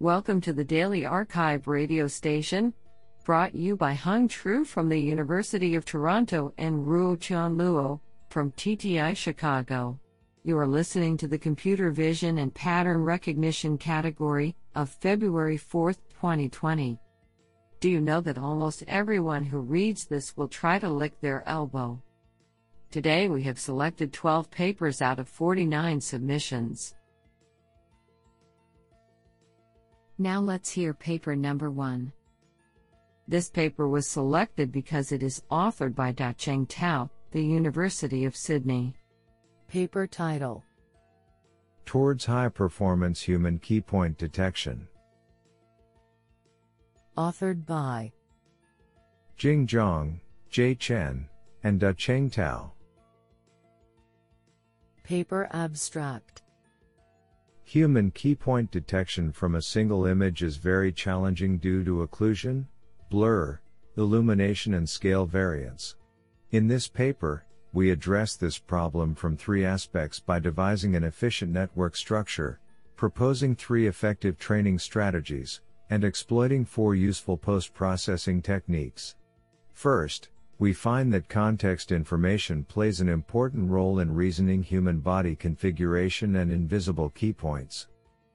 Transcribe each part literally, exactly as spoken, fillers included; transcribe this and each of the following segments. Welcome to the Daily Archive radio station, brought you by Hung Tru from the University of Toronto and Ruo Chun Luo from T T I Chicago. You are listening to the Computer Vision and Pattern Recognition category of February fourth, twenty twenty. Do you know that almost everyone who reads this will try to lick their elbow? Today we have selected twelve papers out of forty-nine submissions. Now let's hear paper number one. This paper was selected because it is authored by Da Cheng Tao, the University of Sydney. Paper title: Towards High Performance Human Key Point Detection. Authored by Jing Zhang, Jay Chen, and Da Cheng Tao. Paper abstract: Human key point detection from a single image is very challenging due to occlusion, blur, illumination and scale variance. In this paper, we address this problem from three aspects by devising an efficient network structure, proposing three effective training strategies, and exploiting four useful post-processing techniques. First, we find that context information plays an important role in reasoning human body configuration and invisible key points.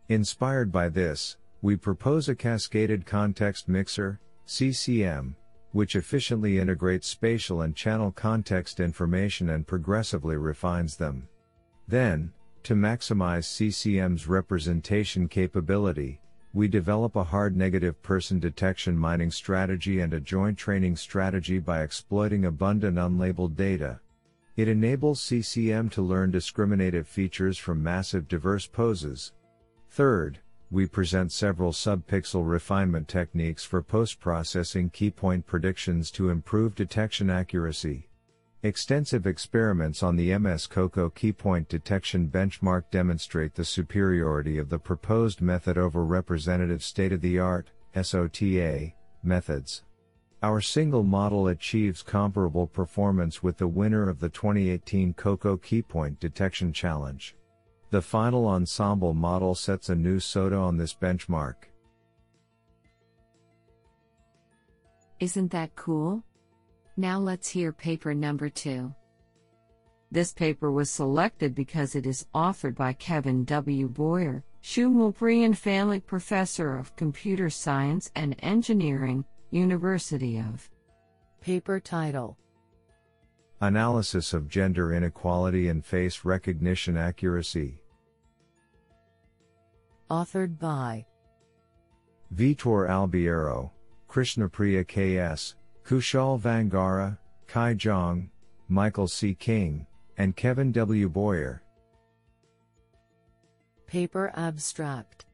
Inspired by this, we propose a cascaded context mixer, C C M, which efficiently integrates spatial and channel context information and progressively refines them. Then, to maximize C C M's representation capability, we develop a hard negative person detection mining strategy and a joint training strategy by exploiting abundant unlabeled data. It enables C C M to learn discriminative features from massive diverse poses. Third, we present several subpixel refinement techniques for post-processing key point predictions to improve detection accuracy. Extensive experiments on the M S COCO key point detection benchmark demonstrate the superiority of the proposed method over representative state-of-the-art S O T A methods. Our single model achieves comparable performance with the winner of the twenty eighteen COCO key point detection challenge. The final ensemble model sets a new SOTA on this benchmark. Isn't that cool? Now let's hear paper number two. This paper was selected because it is authored by Kevin W. Boyer, Shumulprian Family Professor of Computer Science and Engineering, University of. Paper title: Analysis of Gender Inequality and Face Recognition Accuracy. Authored by Vitor Albiero, Krishnapriya K S, Kushal Vangara, Kai Jong, Michael C. King, and Kevin W. Boyer. Paper abstract: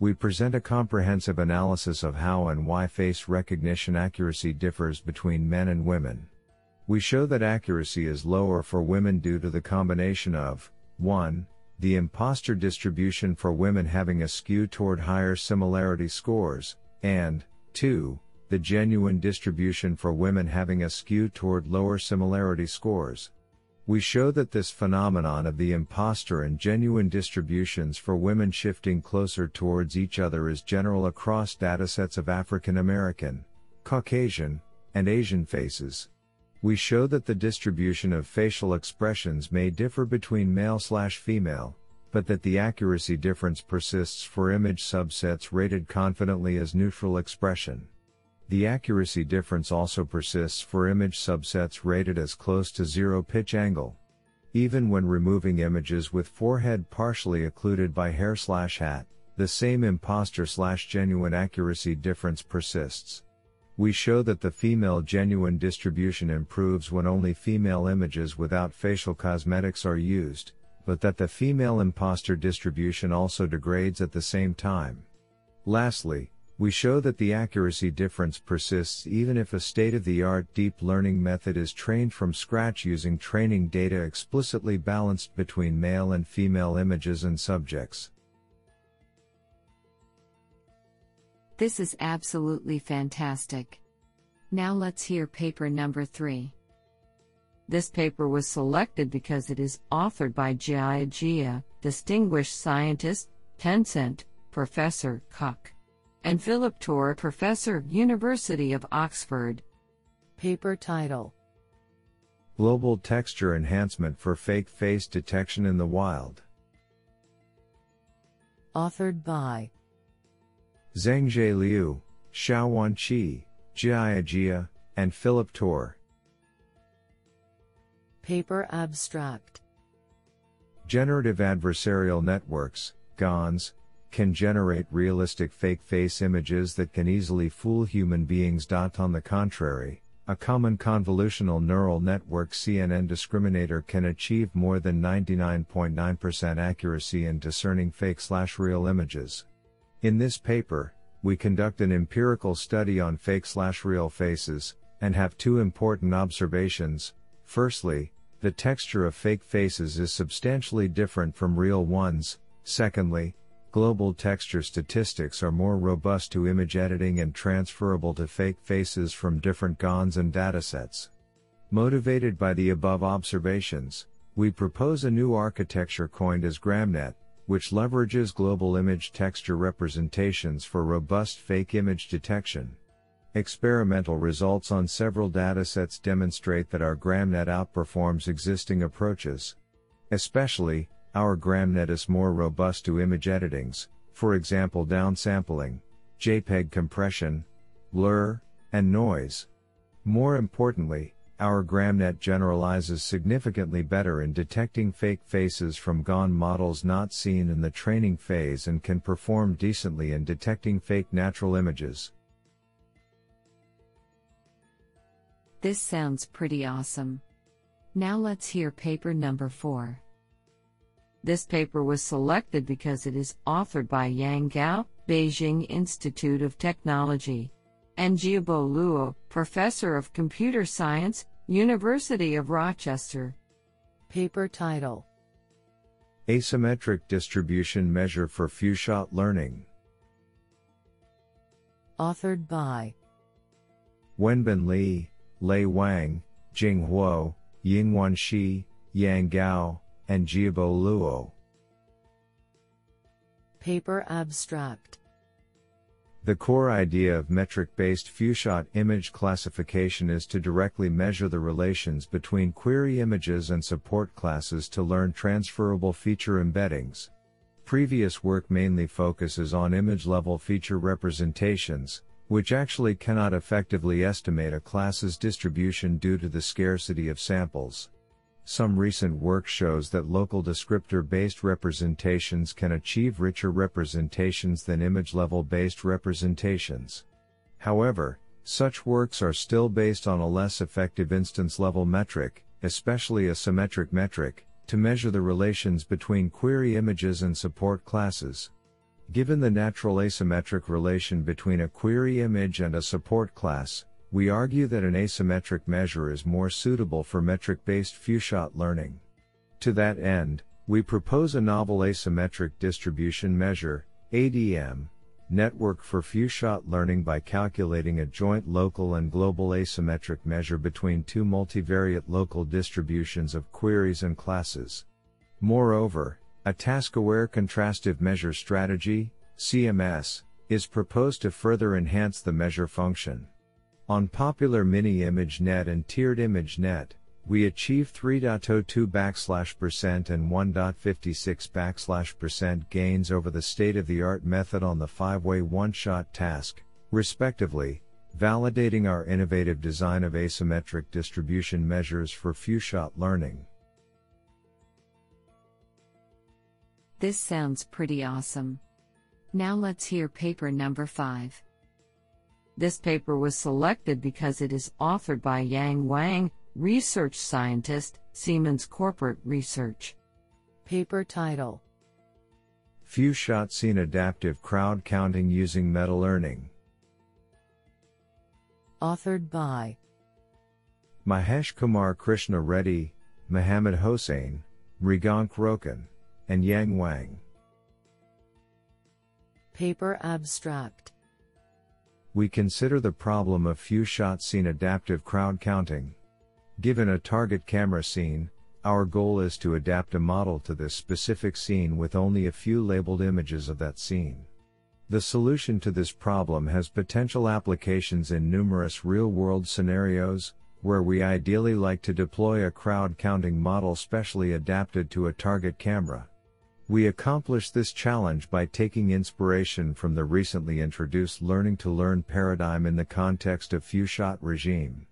We present a comprehensive analysis of how and why face recognition accuracy differs between men and women. We show that accuracy is lower for women due to the combination of one The impostor distribution for women having a skew toward higher similarity scores, and two the genuine distribution for women having a skew toward lower similarity scores. We show that this phenomenon of the impostor and genuine distributions for women shifting closer towards each other is general across datasets of African American, Caucasian, and Asian faces. We show that the distribution of facial expressions may differ between male/female, but that the accuracy difference persists for image subsets rated confidently as neutral expression. The accuracy difference also persists for image subsets rated as close to zero pitch angle. Even when removing images with forehead partially occluded by hair/hat, the same impostor/genuine accuracy difference persists. We show that the female genuine distribution improves when only female images without facial cosmetics are used, but that the female impostor distribution also degrades at the same time. Lastly, we show that the accuracy difference persists even if a state-of-the-art deep learning method is trained from scratch using training data explicitly balanced between male and female images and subjects. This is absolutely fantastic. Now let's hear paper number three. This paper was selected because it is authored by Jiajia, distinguished scientist, Tencent, Professor, Cook, and Philip Torr, Professor, University of Oxford. Paper title: Global Texture Enhancement for Fake Face Detection in the Wild. Authored by Zhengzhe Liu, Xiaowan Qi, Jiajia, and Philip Torr. Paper abstract: Generative adversarial networks, GANs, can generate realistic fake face images that can easily fool human beings. On the contrary, a common convolutional neural network C N N discriminator can achieve more than ninety-nine point nine percent accuracy in discerning fake-slash-real images. In this paper, we conduct an empirical study on fake-slash-real faces, and have two important observations. Firstly, the texture of fake faces is substantially different from real ones. Secondly, global texture statistics are more robust to image editing and transferable to fake faces from different GANs and datasets. Motivated by the above observations, we propose a new architecture coined as GramNet, which leverages global image texture representations for robust fake image detection. Experimental results on several datasets demonstrate that our GramNet outperforms existing approaches. Especially, our GramNet is more robust to image editings, for example downsampling, JPEG compression, blur, and noise. More importantly, our GramNet generalizes significantly better in detecting fake faces from GAN models not seen in the training phase and can perform decently in detecting fake natural images. This sounds pretty awesome. Now let's hear paper number four. This paper was selected because it is authored by Yang Gao, Beijing Institute of Technology, and Jiabo Luo, Professor of Computer Science, University of Rochester. Paper title: Asymmetric Distribution Measure for Few-Shot Learning. Authored by Wenbin Li, Liang Wang, Jing Huo, Yingwan Shi, Yang Gao, and Jiabo Luo. Paper abstract: The core idea of metric-based few-shot image classification is to directly measure the relations between query images and support classes to learn transferable feature embeddings. Previous work mainly focuses on image-level feature representations, which actually cannot effectively estimate a class's distribution due to the scarcity of samples. Some recent work shows that local descriptor-based representations can achieve richer representations than image-level-based representations. However, such works are still based on a less effective instance-level metric, especially a symmetric metric, to measure the relations between query images and support classes. Given the natural asymmetric relation between a query image and a support class, we argue that an asymmetric measure is more suitable for metric-based few-shot learning. To that end, we propose a novel asymmetric distribution measure, A D M, network for few-shot learning by calculating a joint local and global asymmetric measure between two multivariate local distributions of queries and classes. Moreover, a task-aware contrastive measure strategy, C M S, is proposed to further enhance the measure function. On popular mini-ImageNet and tiered ImageNet, we achieve three point zero two percent and one point five six percent gains over the state-of-the-art method on the five-way one-shot task, respectively, validating our innovative design of asymmetric distribution measures for few-shot learning. This sounds pretty awesome. Now let's hear paper number five. This paper was selected because it is authored by Yang Wang, research scientist, Siemens Corporate Research. Paper title: Few-shot scene adaptive crowd counting using meta-learning. Authored by Mahesh Kumar Krishna Reddy, Muhammad Hossain, Rigank Rokan, and Yang Wang. Paper abstract: We consider the problem of few-shot scene adaptive crowd counting. Given a target camera scene, our goal is to adapt a model to this specific scene with only a few labeled images of that scene. The solution to this problem has potential applications in numerous real-world scenarios, where we ideally like to deploy a crowd counting model specially adapted to a target camera. We accomplish this challenge by taking inspiration from the recently introduced learning-to-learn paradigm in the context of few-shot regime.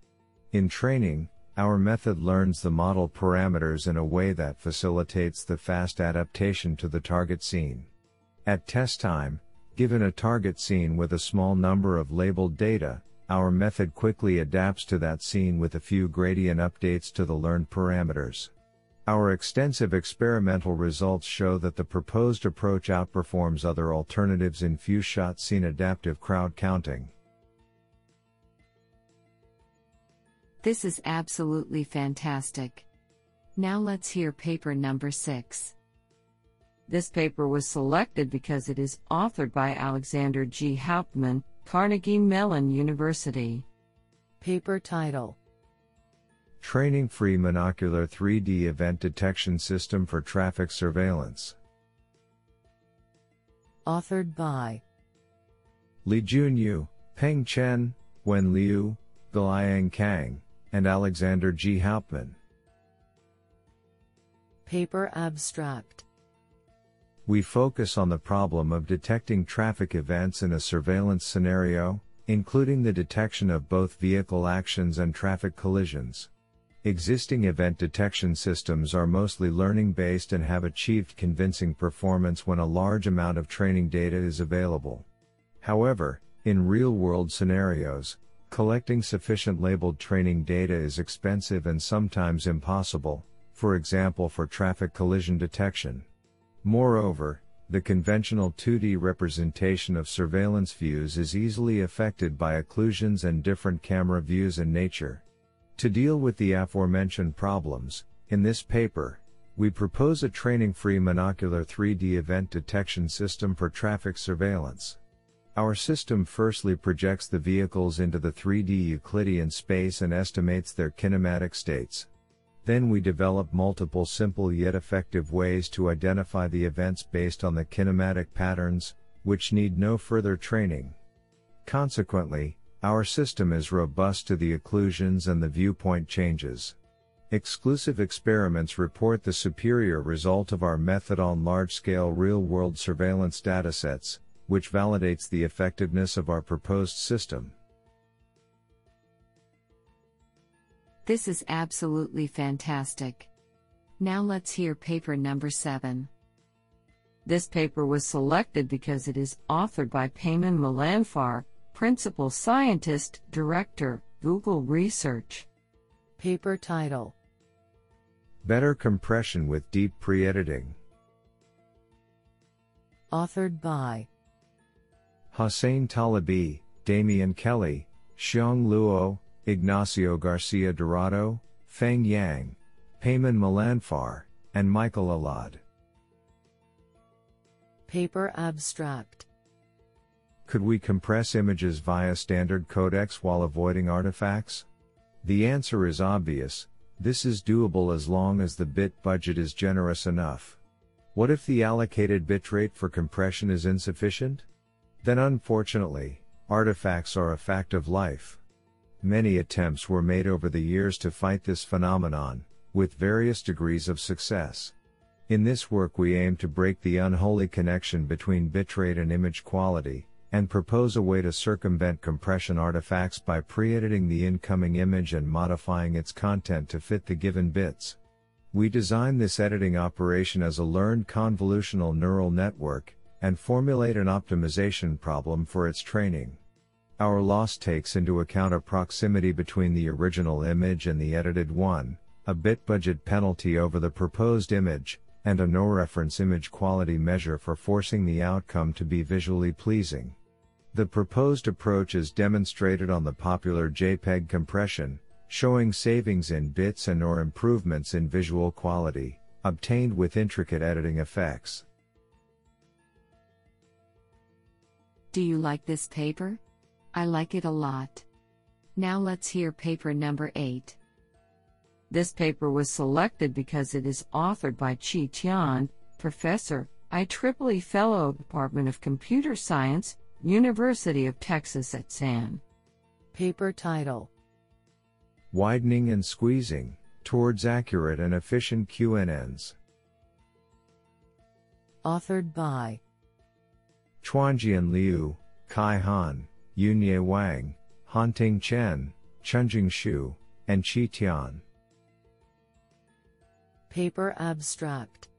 In training, our method learns the model parameters in a way that facilitates the fast adaptation to the target scene. At test time, given a target scene with a small number of labeled data, our method quickly adapts to that scene with a few gradient updates to the learned parameters. Our extensive experimental results show that the proposed approach outperforms other alternatives in few-shot scene adaptive crowd counting. This is absolutely fantastic. Now let's hear paper number six. This paper was selected because it is authored by Alexander G. Hauptmann, Carnegie Mellon University. Paper title: Training-Free Monocular three D Event Detection System for Traffic Surveillance. Authored by Li Junyu, Peng Chen, Wen Liu, Liang Kang, and Alexander G. Hauptmann. Paper abstract: We focus on the problem of detecting traffic events in a surveillance scenario, including the detection of both vehicle actions and traffic collisions. Existing event detection systems are mostly learning-based and have achieved convincing performance when a large amount of training data is available. However, in real-world scenarios, collecting sufficient labeled training data is expensive and sometimes impossible, for example for traffic collision detection. Moreover, the conventional two D representation of surveillance views is easily affected by occlusions and different camera views in nature. To deal with the aforementioned problems, in this paper, we propose a training-free monocular three D event detection system for traffic surveillance. Our system firstly projects the vehicles into the three D Euclidean space and estimates their kinematic states. Then we develop multiple simple yet effective ways to identify the events based on the kinematic patterns, which need no further training. Consequently, our system is robust to the occlusions and the viewpoint changes. Exclusive experiments report the superior result of our method on large-scale real-world surveillance datasets, which validates the effectiveness of our proposed system. This is absolutely fantastic. Now let's hear paper number seven. This paper was selected because it is authored by Payman Malanfar, Principal Scientist, Director, Google Research. Paper title: Better Compression with Deep Pre-Editing. Authored by Hossein Talibi, Damian Kelly, Xiong Luo, Ignacio Garcia Dorado, Feng Yang, Payman Malanfar, and Michael Alad. Paper abstract: Could we compress images via standard codecs while avoiding artifacts? The answer is obvious. This is doable as long as the bit budget is generous enough. What if the allocated bitrate for compression is insufficient? Then unfortunately, artifacts are a fact of life. Many attempts were made over the years to fight this phenomenon, with various degrees of success. In this work we aim to break the unholy connection between bitrate and image quality, and propose a way to circumvent compression artifacts by pre-editing the incoming image and modifying its content to fit the given bits. We design this editing operation as a learned convolutional neural network, and formulate an optimization problem for its training. Our loss takes into account a proximity between the original image and the edited one, a bit budget penalty over the proposed image, and a no-reference image quality measure for forcing the outcome to be visually pleasing. The proposed approach is demonstrated on the popular JPEG compression, showing savings in bits and/or improvements in visual quality, obtained with intricate editing effects. Do you like this paper? I like it a lot. Now let's hear paper number eight. This paper was selected because it is authored by Qi Tian, Professor, I triple E Fellow, Department of Computer Science, University of Texas at San. Paper title: Widening and Squeezing Towards Accurate and Efficient Q N Ns. Authored by Chuanjian Liu, Kai Han, Yunye Wang, Hanting Chen, Chunjing Xu, and Qi Tian. Paper abstract: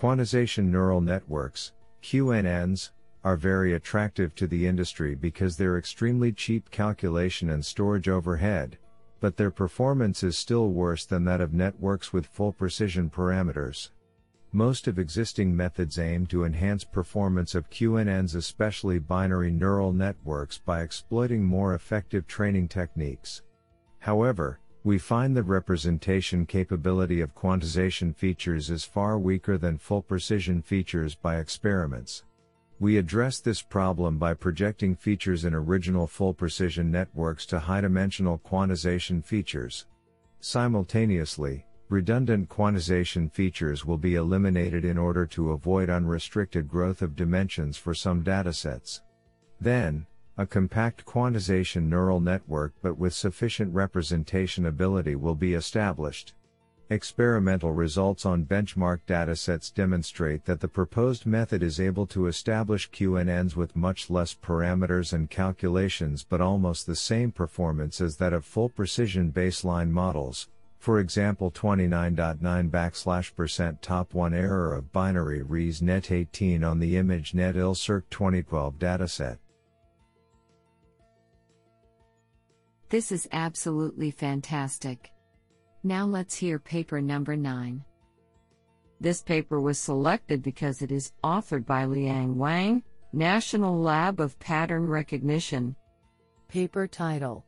Quantization neural networks, Q N Ns, are very attractive to the industry because they're extremely cheap calculation and storage overhead, but their performance is still worse than that of networks with full precision parameters. Most of existing methods aim to enhance performance of Q N Ns, especially binary neural networks, by exploiting more effective training techniques. However, we find the representation capability of quantization features is far weaker than full precision features by experiments. We address this problem by projecting features in original full precision networks to high-dimensional quantization features. Simultaneously, redundant quantization features will be eliminated in order to avoid unrestricted growth of dimensions for some datasets. Then, a compact quantization neural network but with sufficient representation ability will be established. Experimental results on benchmark datasets demonstrate that the proposed method is able to establish Q N Ns with much less parameters and calculations but almost the same performance as that of full precision baseline models, for example twenty-nine point nine percent top one error of binary ResNet eighteen on the ImageNet I L circ twenty twelve dataset. This is absolutely fantastic. Now let's hear paper number nine. This paper was selected because it is authored by Liang Wang, National Lab of Pattern Recognition. Paper title: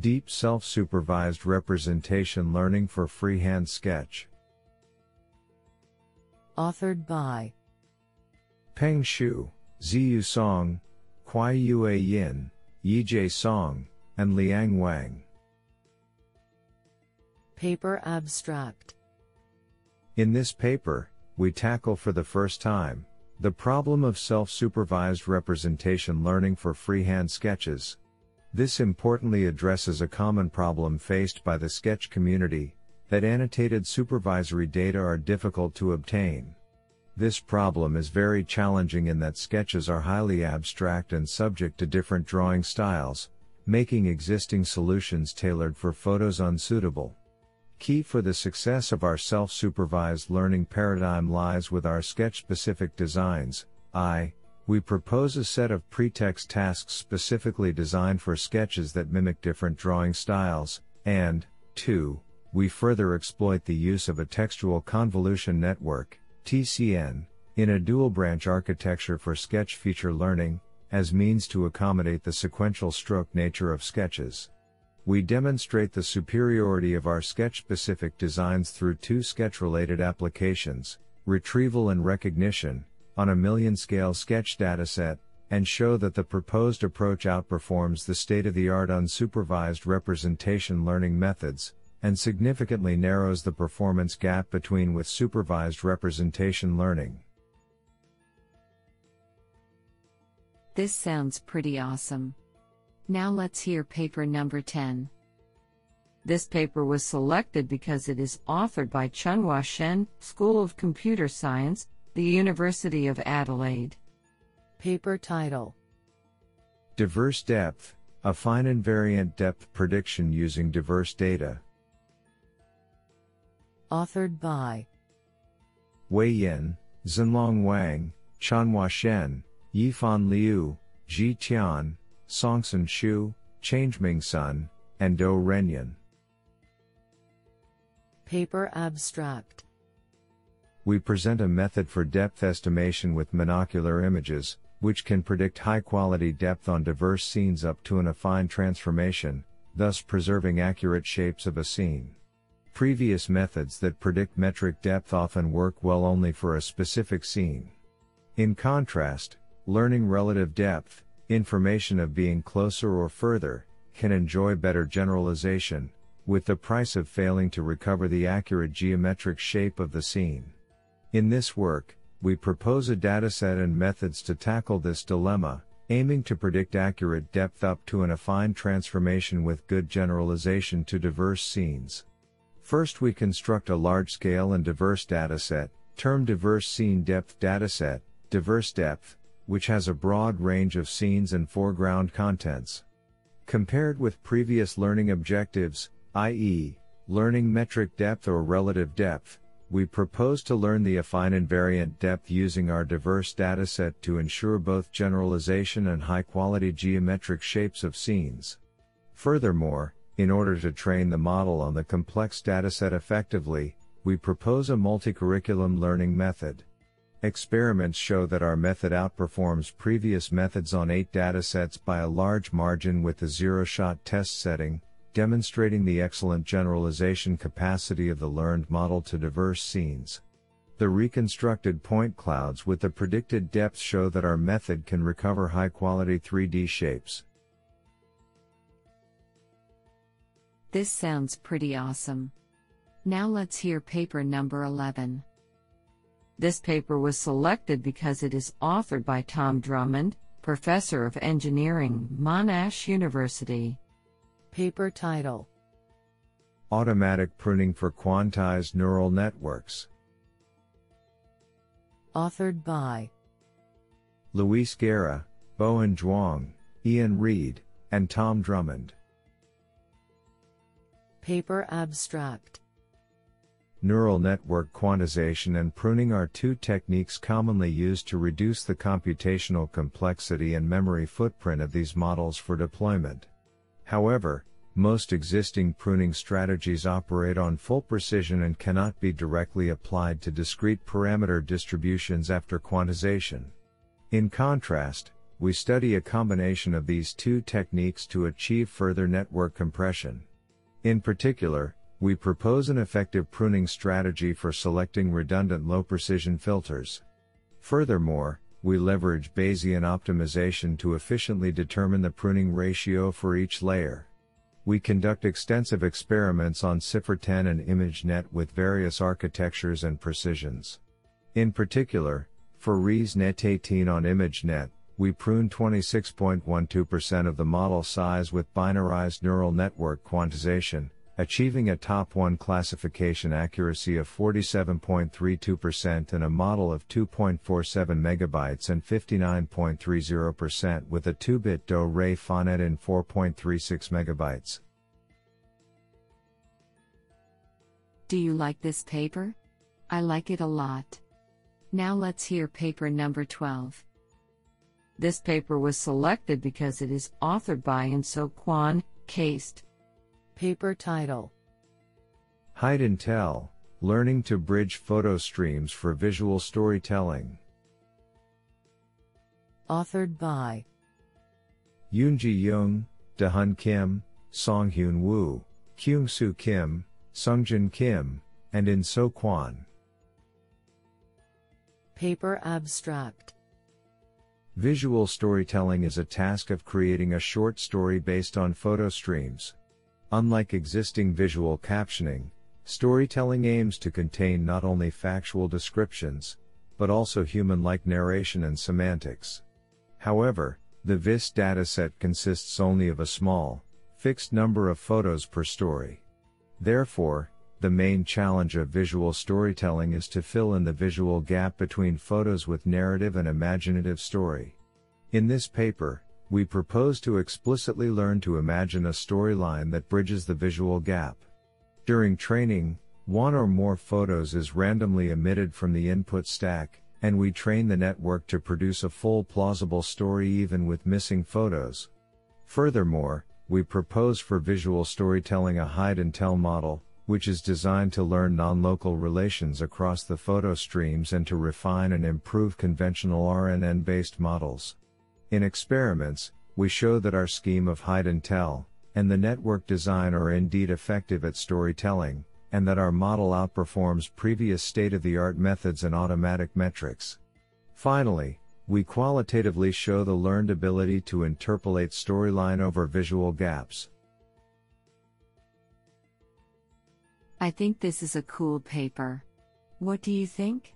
Deep Self-Supervised Representation Learning for Freehand Sketch. Authored by Peng Shu, Ziyu Song, Kuai Yue Yin, Yijie Song, and Liang Wang. Paper abstract: In this paper, we tackle for the first time the problem of self-supervised representation learning for freehand sketches. This importantly addresses a common problem faced by the sketch community, that annotated supervisory data are difficult to obtain. This problem is very challenging in that sketches are highly abstract and subject to different drawing styles, making existing solutions tailored for photos unsuitable. Key for the success of our self-supervised learning paradigm lies with our sketch-specific designs. I, we propose a set of pretext tasks specifically designed for sketches that mimic different drawing styles, and, two, we further exploit the use of a textual convolution network, T C N, in a dual-branch architecture for sketch feature learning, as means to accommodate the sequential stroke nature of sketches. We demonstrate the superiority of our sketch-specific designs through two sketch-related applications, retrieval and recognition, on a million-scale sketch dataset, and show that the proposed approach outperforms the state-of-the-art unsupervised representation learning methods, and significantly narrows the performance gap between with supervised representation learning. This sounds pretty awesome. Now let's hear paper number ten. This paper was selected because it is authored by Chunhua Shen, School of Computer Science, the University of Adelaide. Paper title: Diverse Depth, a Fine Invariant Depth Prediction Using Diverse Data. Authored by Wei Yin, Zhenlong Wang, Chanhua Shen, Yifan Liu, Ji Tian, Songsen Xu, Changeming Sun, and Do Renyan. Paper abstract: We present a method for depth estimation with monocular images, which can predict high-quality depth on diverse scenes up to an affine transformation, thus preserving accurate shapes of a scene. Previous methods that predict metric depth often work well only for a specific scene. In contrast, learning relative depth, information of being closer or further, can enjoy better generalization, with the price of failing to recover the accurate geometric shape of the scene. In this work, we propose a dataset and methods to tackle this dilemma, aiming to predict accurate depth up to an affine transformation with good generalization to diverse scenes. First, we construct a large-scale and diverse dataset, termed diverse scene depth dataset, diverse depth, which has a broad range of scenes and foreground contents. Compared with previous learning objectives, that is, learning metric depth or relative depth, we propose to learn the affine invariant depth using our diverse dataset to ensure both generalization and high-quality geometric shapes of scenes. Furthermore, in order to train the model on the complex dataset effectively, we propose a multi-curriculum learning method. Experiments show that our method outperforms previous methods on eight datasets by a large margin with the zero-shot test setting, demonstrating the excellent generalization capacity of the learned model to diverse scenes. The reconstructed point clouds with the predicted depth show that our method can recover high-quality three D shapes. This sounds pretty awesome. Now let's hear paper number eleven. This paper was selected because it is authored by Tom Drummond, Professor of Engineering, Monash University. Paper title: Automatic Pruning for Quantized Neural Networks. Authored by Luis Guerra, Bowen Zhuang, Ian Reed, and Tom Drummond. Paper abstract: Neural network quantization and pruning are two techniques commonly used to reduce the computational complexity and memory footprint of these models for deployment. However, most existing pruning strategies operate on full precision and cannot be directly applied to discrete parameter distributions after quantization. In contrast, we study a combination of these two techniques to achieve further network compression. In particular, we propose an effective pruning strategy for selecting redundant low-precision filters. Furthermore, we leverage Bayesian optimization to efficiently determine the pruning ratio for each layer. We conduct extensive experiments on Cipher ten and ImageNet with various architectures and precisions. In particular, for ResNet eighteen on ImageNet, we pruned twenty-six point one two percent of the model size with binarized neural network quantization, achieving a top one classification accuracy of forty-seven point three two percent and a model of two point four seven megabytes and fifty-nine point three zero percent with a two bit Do-Ray Fonet in four point three six megabytes. Do you like this paper? I like it a lot. Now let's hear paper number twelve. This paper was selected because it is authored by Insoo Kwon, K S T. Paper title: Hide and Tell, Learning to Bridge Photo Streams for Visual Storytelling. Authored by Yoonji Young, Dahun Kim, Songhyun Woo, Kyung-soo Kim, Sungjin Kim, and Insoo Kwon. Paper abstract: Visual storytelling is a task of creating a short story based on photo streams. Unlike existing visual captioning, storytelling aims to contain not only factual descriptions, but also human-like narration and semantics. However, the V I S dataset consists only of a small, fixed number of photos per story. Therefore, the main challenge of visual storytelling is to fill in the visual gap between photos with narrative and imaginative story. In this paper, we propose to explicitly learn to imagine a storyline that bridges the visual gap. During training, one or more photos is randomly emitted from the input stack, and we train the network to produce a full plausible story even with missing photos. Furthermore, we propose for visual storytelling a hide-and-tell model, which is designed to learn non-local relations across the photo streams and to refine and improve conventional R N N-based models. In experiments, we show that our scheme of hide and tell, and the network design are indeed effective at storytelling, and that our model outperforms previous state-of-the-art methods and automatic metrics. Finally, we qualitatively show the learned ability to interpolate storyline over visual gaps. I think this is a cool paper. What do you think?